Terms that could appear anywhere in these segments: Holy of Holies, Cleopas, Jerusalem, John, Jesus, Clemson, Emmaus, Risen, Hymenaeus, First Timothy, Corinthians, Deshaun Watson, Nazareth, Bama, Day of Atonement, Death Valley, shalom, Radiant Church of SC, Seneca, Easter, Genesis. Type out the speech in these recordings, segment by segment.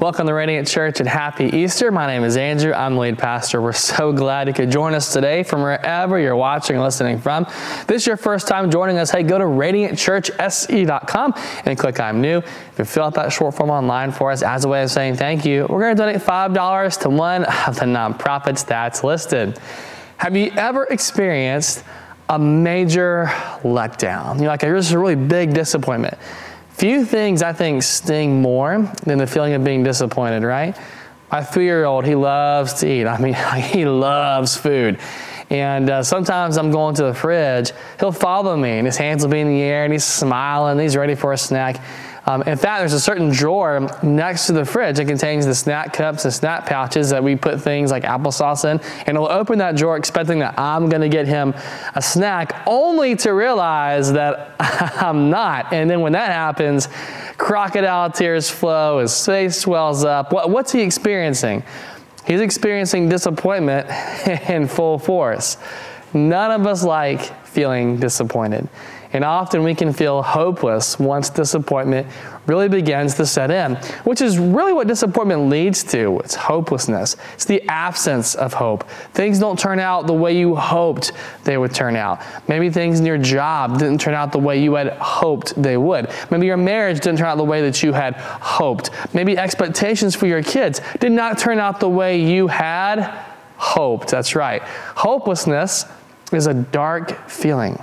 Welcome to Radiant Church and happy Easter. My name is Andrew. I'm the lead pastor. We're so glad you could join us today from wherever you're watching and listening from. If this is your first time joining us, hey, go to radiantchurchsc.com and click I'm new. If you fill out that short form online for us as a way of saying thank you, we're going to donate $5 to one of the nonprofits that's listed. Have you ever experienced a major letdown? You're like, this is a really big disappointment. Few things, I think, sting more than the feeling of being disappointed, right? My 3-year-old, he loves to eat. I mean, he loves food. And sometimes I'm going to the fridge. He'll follow me, and his hands will be in the air, and he's smiling. He's ready for a snack. In fact, there's a certain drawer next to the fridge that contains the snack cups and snack pouches that we put things like applesauce in. And he'll open that drawer expecting that I'm going to get him a snack, only to realize that I'm not. And then when that happens, crocodile tears flow, his face swells up. What's he experiencing? He's experiencing disappointment in full force. None of us like feeling disappointed. And often we can feel hopeless once disappointment really begins to set in, which is really what disappointment leads to. It's hopelessness. It's the absence of hope. Things don't turn out the way you hoped they would turn out. Maybe things in your job didn't turn out the way you had hoped they would. Maybe your marriage didn't turn out the way that you had hoped. Maybe expectations for your kids did not turn out the way you had hoped. That's right. Hopelessness is a dark feeling.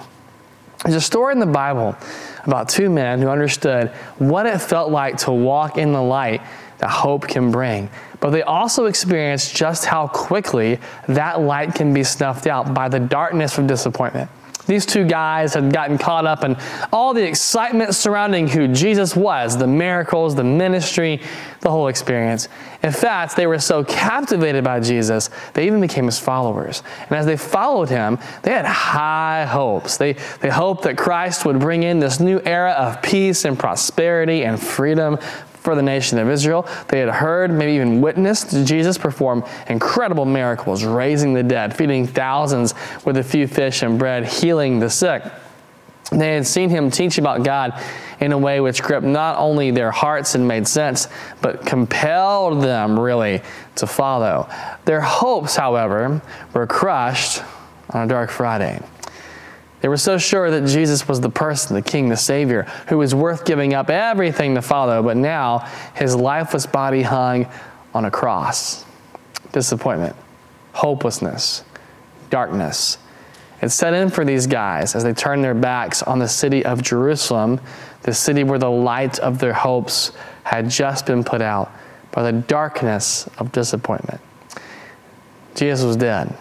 There's a story in the Bible about two men who understood what it felt like to walk in the light that hope can bring. But they also experienced just how quickly that light can be snuffed out by the darkness of disappointment. These two guys had gotten caught up in all the excitement surrounding who Jesus was, the miracles, the ministry, the whole experience. In fact, they were so captivated by Jesus, they even became his followers. And as they followed him, they had high hopes. They hoped that Christ would bring in this new era of peace and prosperity and freedom for the nation of Israel. They had heard, maybe even witnessed, Jesus perform incredible miracles, raising the dead, feeding thousands with a few fish and bread, healing the sick. They had seen him teach about God in a way which gripped not only their hearts and made sense, but compelled them, really, to follow. Their hopes, however, were crushed on a dark Friday. They were so sure that Jesus was the person, the King, the Savior, who was worth giving up everything to follow, but now his lifeless body hung on a cross. Disappointment, hopelessness, darkness. It set in for these guys as they turned their backs on the city of Jerusalem, the city where the light of their hopes had just been put out by the darkness of disappointment. Jesus was dead.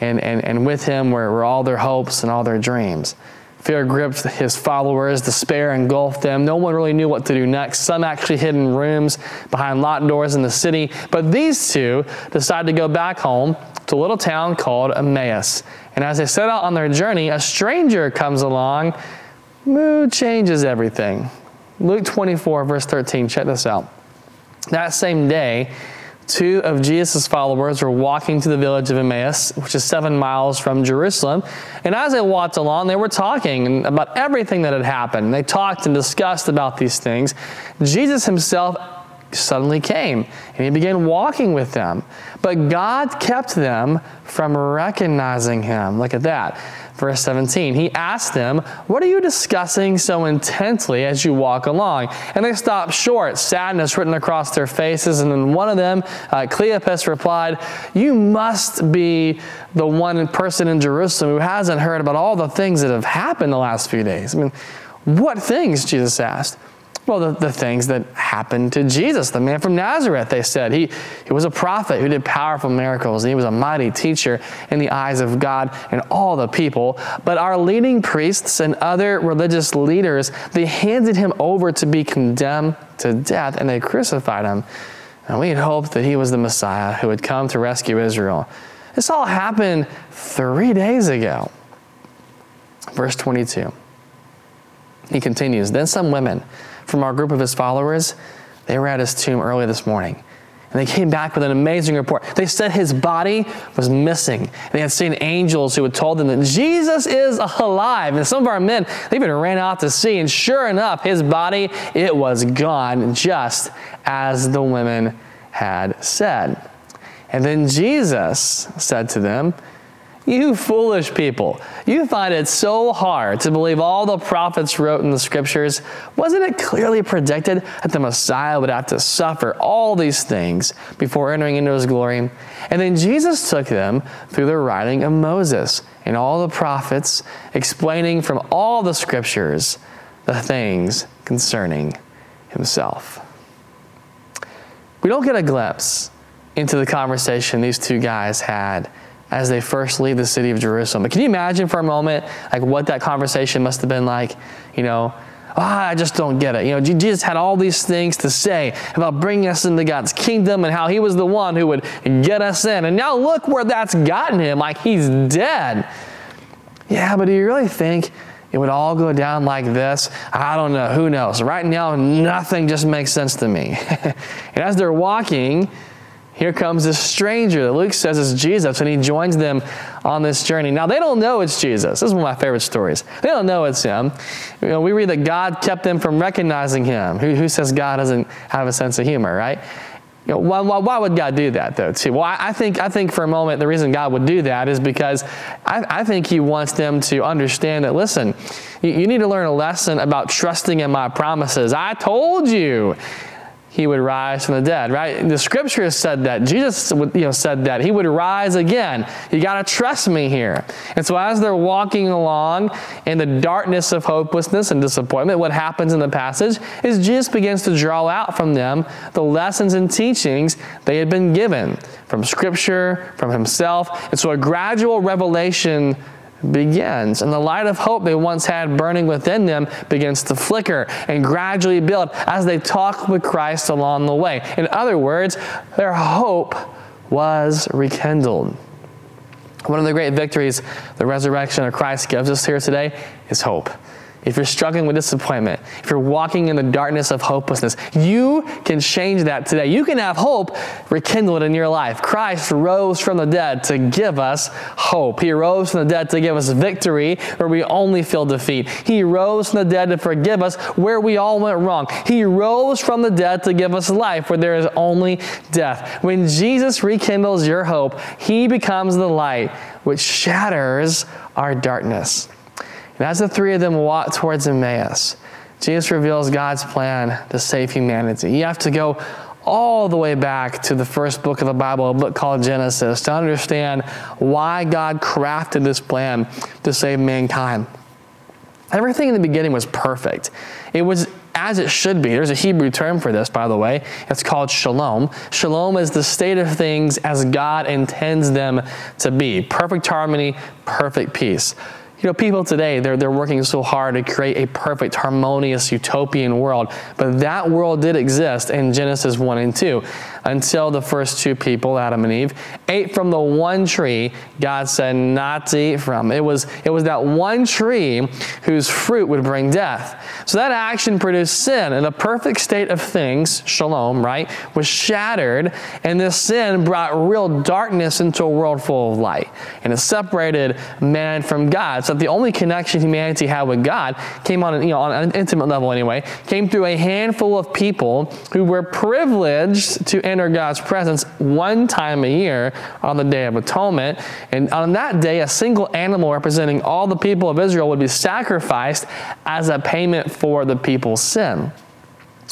And with him were all their hopes and all their dreams. Fear gripped his followers. Despair engulfed them. No one really knew what to do next. Some actually hid in rooms behind locked doors in the city. But these two decided to go back home to a little town called Emmaus. And as they set out on their journey, a stranger comes along. Mood changes everything. Luke 24, verse 13. Check this out. That same day, two of Jesus' followers were walking to the village of Emmaus, which is 7 miles from Jerusalem. And as they walked along, they were talking about everything that had happened. They talked and discussed about these things. Jesus himself suddenly came, and he began walking with them. But God kept them from recognizing him. Look at that. Verse 17, he asked them, "What are you discussing so intensely as you walk along?" And they stopped short, sadness written across their faces. And then one of them, Cleopas, replied, "You must be the one person in Jerusalem who hasn't heard about all the things that have happened the last few days." I mean, what things? Jesus asked. Well, the things that happened to Jesus, the man from Nazareth, they said. He was a prophet who did powerful miracles, and he was a mighty teacher in the eyes of God and all the people. But our leading priests and other religious leaders, they handed him over to be condemned to death, and they crucified him. And we had hoped that he was the Messiah who had come to rescue Israel. This all happened 3 days ago. Verse 22. He continues, "Then some women from our group of his followers, they were at his tomb early this morning. And they came back with an amazing report. They said his body was missing. They had seen angels who had told them that Jesus is alive. And some of our men, they even ran out to see. And sure enough, his body, it was gone, just as the women had said. And then Jesus said to them, "You foolish people, you find it so hard to believe all the prophets wrote in the scriptures. Wasn't it clearly predicted that the Messiah would have to suffer all these things before entering into his glory?" And then Jesus took them through the writing of Moses and all the prophets, explaining from all the scriptures the things concerning himself. We don't get a glimpse into the conversation these two guys had as they first leave the city of Jerusalem. But can you imagine for a moment, like, what that conversation must have been like? I just don't get it. Jesus had all these things to say about bringing us into God's kingdom and how he was the one who would get us in. And now look where that's gotten him. Like, he's dead. Yeah, but do you really think it would all go down like this? I don't know. Who knows? Right now, nothing just makes sense to me. And as they're walking, here comes this stranger that Luke says is Jesus, and he joins them on this journey. Now, they don't know it's Jesus. This is one of my favorite stories. They don't know it's him. We read that God kept them from recognizing him. Who says God doesn't have a sense of humor, right? Why would God do that, though, too? Well, I think for a moment the reason God would do that is because I think he wants them to understand that, listen, you need to learn a lesson about trusting in my promises. I told you he would rise from the dead, right? The scriptures said that. Jesus said that. He would rise again. You got to trust me here. And so as they're walking along in the darkness of hopelessness and disappointment, what happens in the passage is Jesus begins to draw out from them the lessons and teachings they had been given from scripture, from himself. And so a gradual revelation begins, and the light of hope they once had burning within them begins to flicker and gradually build as they talk with Christ along the way. In other words, their hope was rekindled. One of the great victories the resurrection of Christ gives us here today is hope. If you're struggling with disappointment, if you're walking in the darkness of hopelessness, you can change that today. You can have hope rekindled in your life. Christ rose from the dead to give us hope. He rose from the dead to give us victory where we only feel defeat. He rose from the dead to forgive us where we all went wrong. He rose from the dead to give us life where there is only death. When Jesus rekindles your hope, he becomes the light which shatters our darkness. And as the three of them walk towards Emmaus, Jesus reveals God's plan to save humanity. You have to go all the way back to the first book of the Bible, a book called Genesis, to understand why God crafted this plan to save mankind. Everything in the beginning was perfect. It was as it should be. There's a Hebrew term for this, by the way. It's called shalom. Shalom is the state of things as God intends them to be. Perfect harmony, perfect peace. People today, they're working so hard to create a perfect, harmonious, utopian world. But that world did exist in Genesis 1 and 2 until the first two people, Adam and Eve, ate from the one tree God said not to eat from. It was that one tree whose fruit would bring death. So that action produced sin, and the perfect state of things, shalom, right, was shattered, and this sin brought real darkness into a world full of light. And it separated man from God. So the only connection humanity had with God came on an intimate level anyway, came through a handful of people who were privileged to enter God's presence one time a year on the Day of Atonement. And on that day, a single animal representing all the people of Israel would be sacrificed as a payment for the people's sin.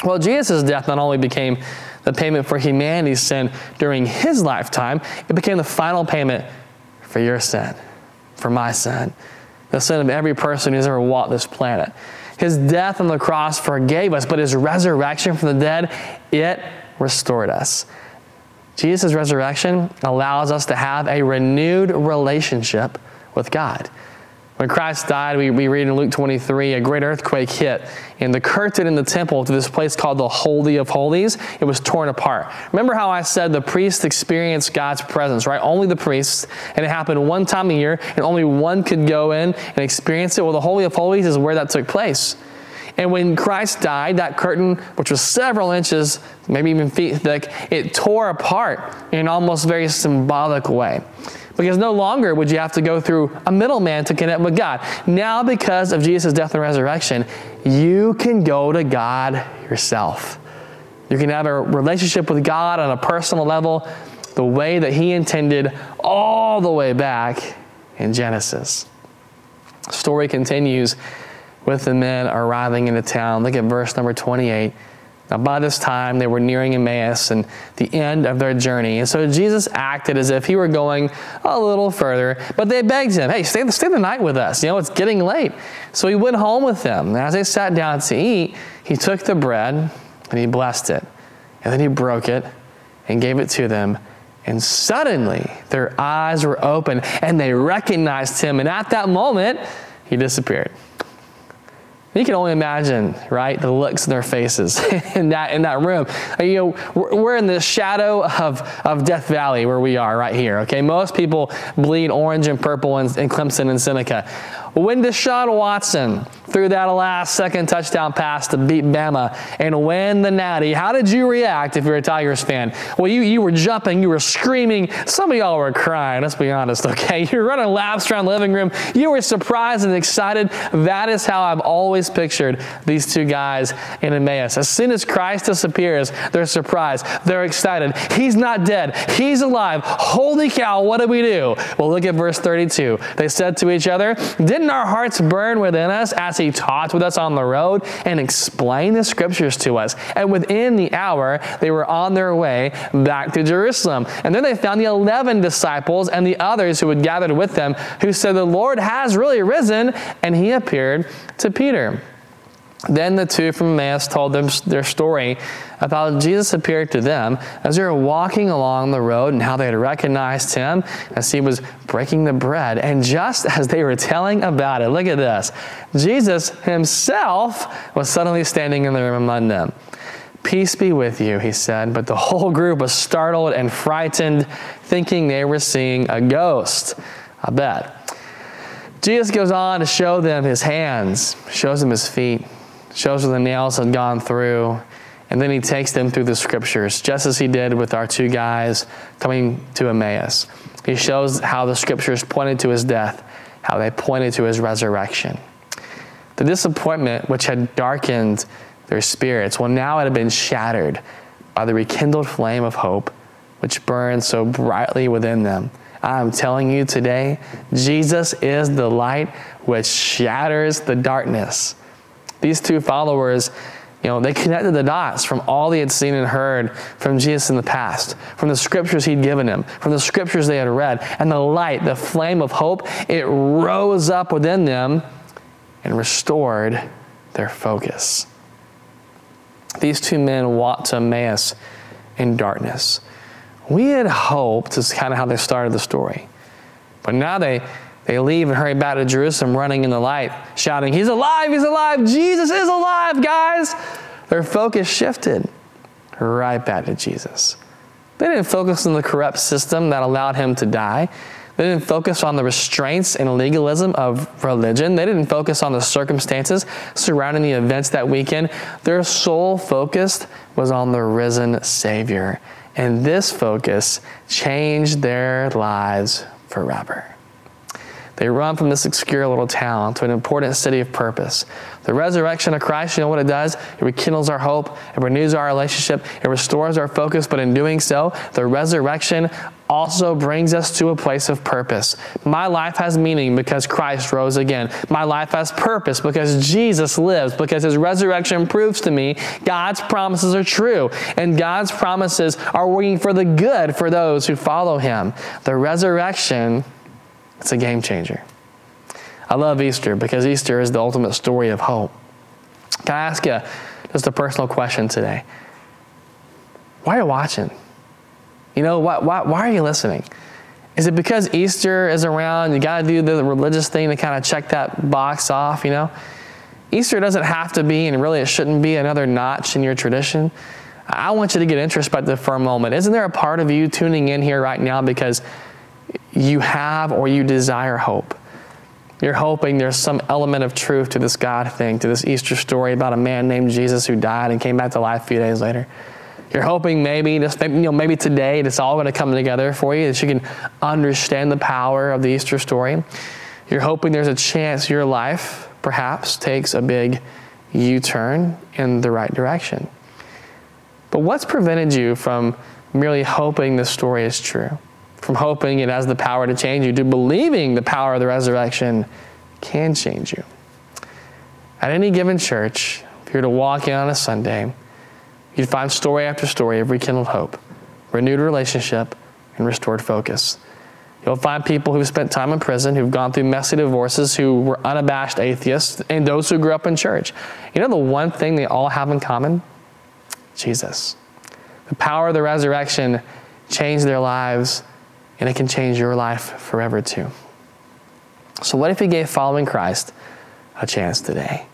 Well, Jesus' death not only became the payment for humanity's sin during his lifetime, it became the final payment for your sin, for my sin, the sin of every person who's ever walked this planet. His death on the cross forgave us, but his resurrection from the dead, it restored us. Jesus' resurrection allows us to have a renewed relationship with God. When Christ died, we read in Luke 23, a great earthquake hit, and the curtain in the temple to this place called the Holy of Holies, it was torn apart. Remember how I said the priests experienced God's presence, right? Only the priests, and it happened one time a year, and only one could go in and experience it. Well, the Holy of Holies is where that took place. And when Christ died, that curtain, which was several inches, maybe even feet thick, it tore apart in an almost very symbolic way. Because no longer would you have to go through a middleman to connect with God. Now, because of Jesus' death and resurrection, you can go to God yourself. You can have a relationship with God on a personal level, the way that He intended all the way back in Genesis. The story continues with the men arriving into town. Look at verse number 28. Now, by this time, they were nearing Emmaus and the end of their journey. And so Jesus acted as if He were going a little further, but they begged Him, hey, stay the night with us. You know, it's getting late. So He went home with them. And as they sat down to eat, He took the bread and He blessed it. And then He broke it and gave it to them. And suddenly their eyes were open and they recognized Him. And at that moment, He disappeared. You can only imagine, right, the looks in their faces in that room. You know, we're in the shadow of Death Valley where we are right here, okay? Most people bleed orange and purple in Clemson and Seneca. When Deshaun Watson threw that last second touchdown pass to beat Bama and win the Natty, how did you react if you're a Tigers fan? Well, you were jumping, you were screaming. Some of y'all were crying, let's be honest, okay? You were running laps around the living room. You were surprised and excited. That is how I've always pictured these two guys in Emmaus. As soon as Christ disappears, they're surprised. They're excited. He's not dead. He's alive. Holy cow, what do we do? Well, look at verse 32. They said to each other, didn't our hearts burn within us as He taught with us on the road and explained the scriptures to us? And within the hour, they were on their way back to Jerusalem. And then they found the 11 disciples and the others who had gathered with them, who said, the Lord has really risen, and He appeared to Peter. Then the two from Emmaus told them their story of how Jesus appeared to them as they were walking along the road, and how they had recognized Him as He was breaking the bread. And just as they were telling about it, look at this, Jesus Himself was suddenly standing in the room among them. Peace be with you, He said, but the whole group was startled and frightened, thinking they were seeing a ghost, I bet. Jesus goes on to show them His hands, shows them His feet, shows where the nails had gone through, and then He takes them through the scriptures, just as He did with our two guys coming to Emmaus. He shows how the scriptures pointed to His death, how they pointed to His resurrection. The disappointment which had darkened their spirits, well, now it had been shattered by the rekindled flame of hope, which burned so brightly within them. I'm telling you today, Jesus is the light which shatters the darkness. These two followers, you know, they connected the dots from all they had seen and heard from Jesus in the past, from the scriptures He'd given them, from the scriptures they had read, and the light, the flame of hope, it rose up within them and restored their focus. These two men walked to Emmaus in darkness. We had hoped, this is kind of how they started the story, but now they leave and hurry back to Jerusalem, running in the light, shouting, He's alive! He's alive! Jesus is alive, guys! Their focus shifted right back to Jesus. They didn't focus on the corrupt system that allowed Him to die. They didn't focus on the restraints and legalism of religion. They didn't focus on the circumstances surrounding the events that weekend. Their sole focus was on the risen Savior. And this focus changed their lives forever. They run from this obscure little town to an important city of purpose. The resurrection of Christ, you know what it does? It rekindles our hope. It renews our relationship. It restores our focus. But in doing so, the resurrection also brings us to a place of purpose. My life has meaning because Christ rose again. My life has purpose because Jesus lives, because His resurrection proves to me God's promises are true, and God's promises are working for the good for those who follow Him. The resurrection, it's a game changer. I love Easter because Easter is the ultimate story of hope. Can I ask you just a personal question today? Why are you watching? You know, why are you listening? Is it because Easter is around, you got to do the religious thing to kind of check that box off, you know? Easter doesn't have to be, and really it shouldn't be, another notch in your tradition. I want you to get introspective for a moment. Isn't there a part of you tuning in here right now because you have or you desire hope? You're hoping there's some element of truth to this God thing, to this Easter story about a man named Jesus who died and came back to life a few days later. You're hoping maybe today it's all going to come together for you, that you can understand the power of the Easter story. You're hoping there's a chance your life perhaps takes a big U-turn in the right direction. But what's prevented you from merely hoping this story is true, from hoping it has the power to change you, to believing the power of the resurrection can change you? At any given church, if you were to walk in on a Sunday, you'd find story after story of rekindled hope, renewed relationship, and restored focus. You'll find people who've spent time in prison, who've gone through messy divorces, who were unabashed atheists, and those who grew up in church. You know the one thing they all have in common? Jesus. The power of the resurrection changed their lives, and it can change your life forever too. So what if you gave following Christ a chance today?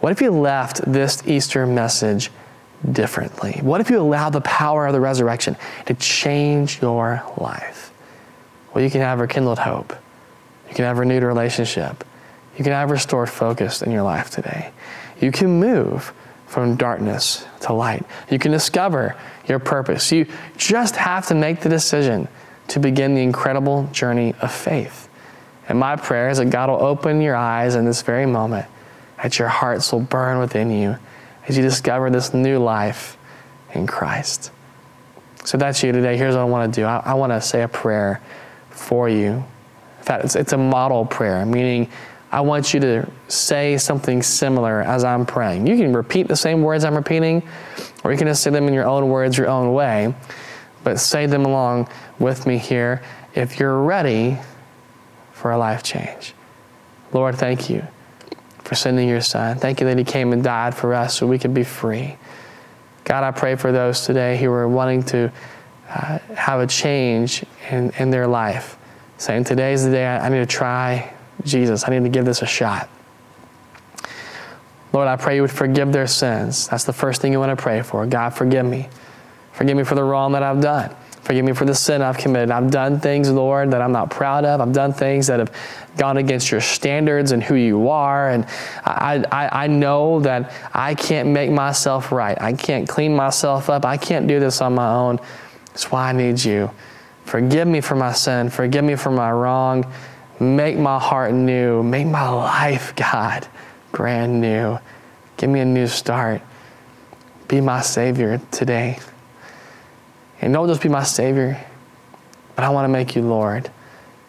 What if you left this Easter message differently? What if you allowed the power of the resurrection to change your life? Well, you can have rekindled hope. You can have renewed relationship. You can have restored focus in your life today. You can move from darkness to light. You can discover your purpose. You just have to make the decision to begin the incredible journey of faith. And my prayer is that God will open your eyes in this very moment, that your hearts will burn within you as you discover this new life in Christ. So that's you today. Here's what I want to do. I want to say a prayer for you. In fact, it's a model prayer, meaning I want you to say something similar as I'm praying. You can repeat the same words I'm repeating, or you can just say them in your own words, your own way, but say them along with me here if you're ready for a life change. Lord, thank you for sending your son. Thank you that he came and died for us so we could be free. God, I pray for those today who are wanting to have a change in their life, saying today's the day I need to try Jesus. I need to give this a shot. Lord, I pray you would forgive their sins. That's the first thing you want to pray for. God, forgive me. Forgive me for the wrong that I've done. Forgive me for the sin I've committed. I've done things, Lord, that I'm not proud of. I've done things that have gone against your standards and who you are. And I know that I can't make myself right. I can't clean myself up. I can't do this on my own. That's why I need you. Forgive me for my sin. Forgive me for my wrong. Make my heart new. Make my life, God, brand new. Give me a new start. Be my Savior today. And don't just be my Savior, but I want to make you Lord,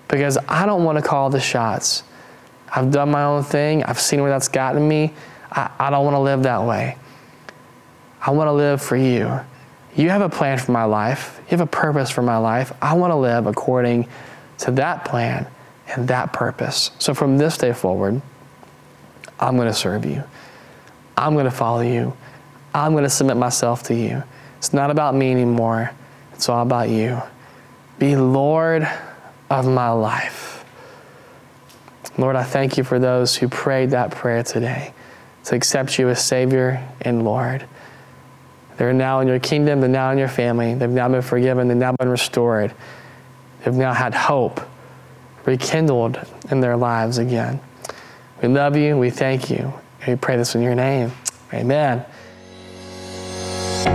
because I don't want to call the shots. I've done my own thing. I've seen where that's gotten me. I don't want to live that way. I want to live for you. You have a plan for my life. You have a purpose for my life. I want to live according to that plan and that purpose. So from this day forward, I'm going to serve you. I'm going to follow you. I'm going to submit myself to you. It's not about me anymore. It's all about you. Be Lord of my life. Lord, I thank you for those who prayed that prayer today to accept you as Savior and Lord. They're now in your kingdom. They're now in your family. They've now been forgiven. They've now been restored. They've now had hope rekindled in their lives again. We love you. We thank you. And we pray this in your name. Amen.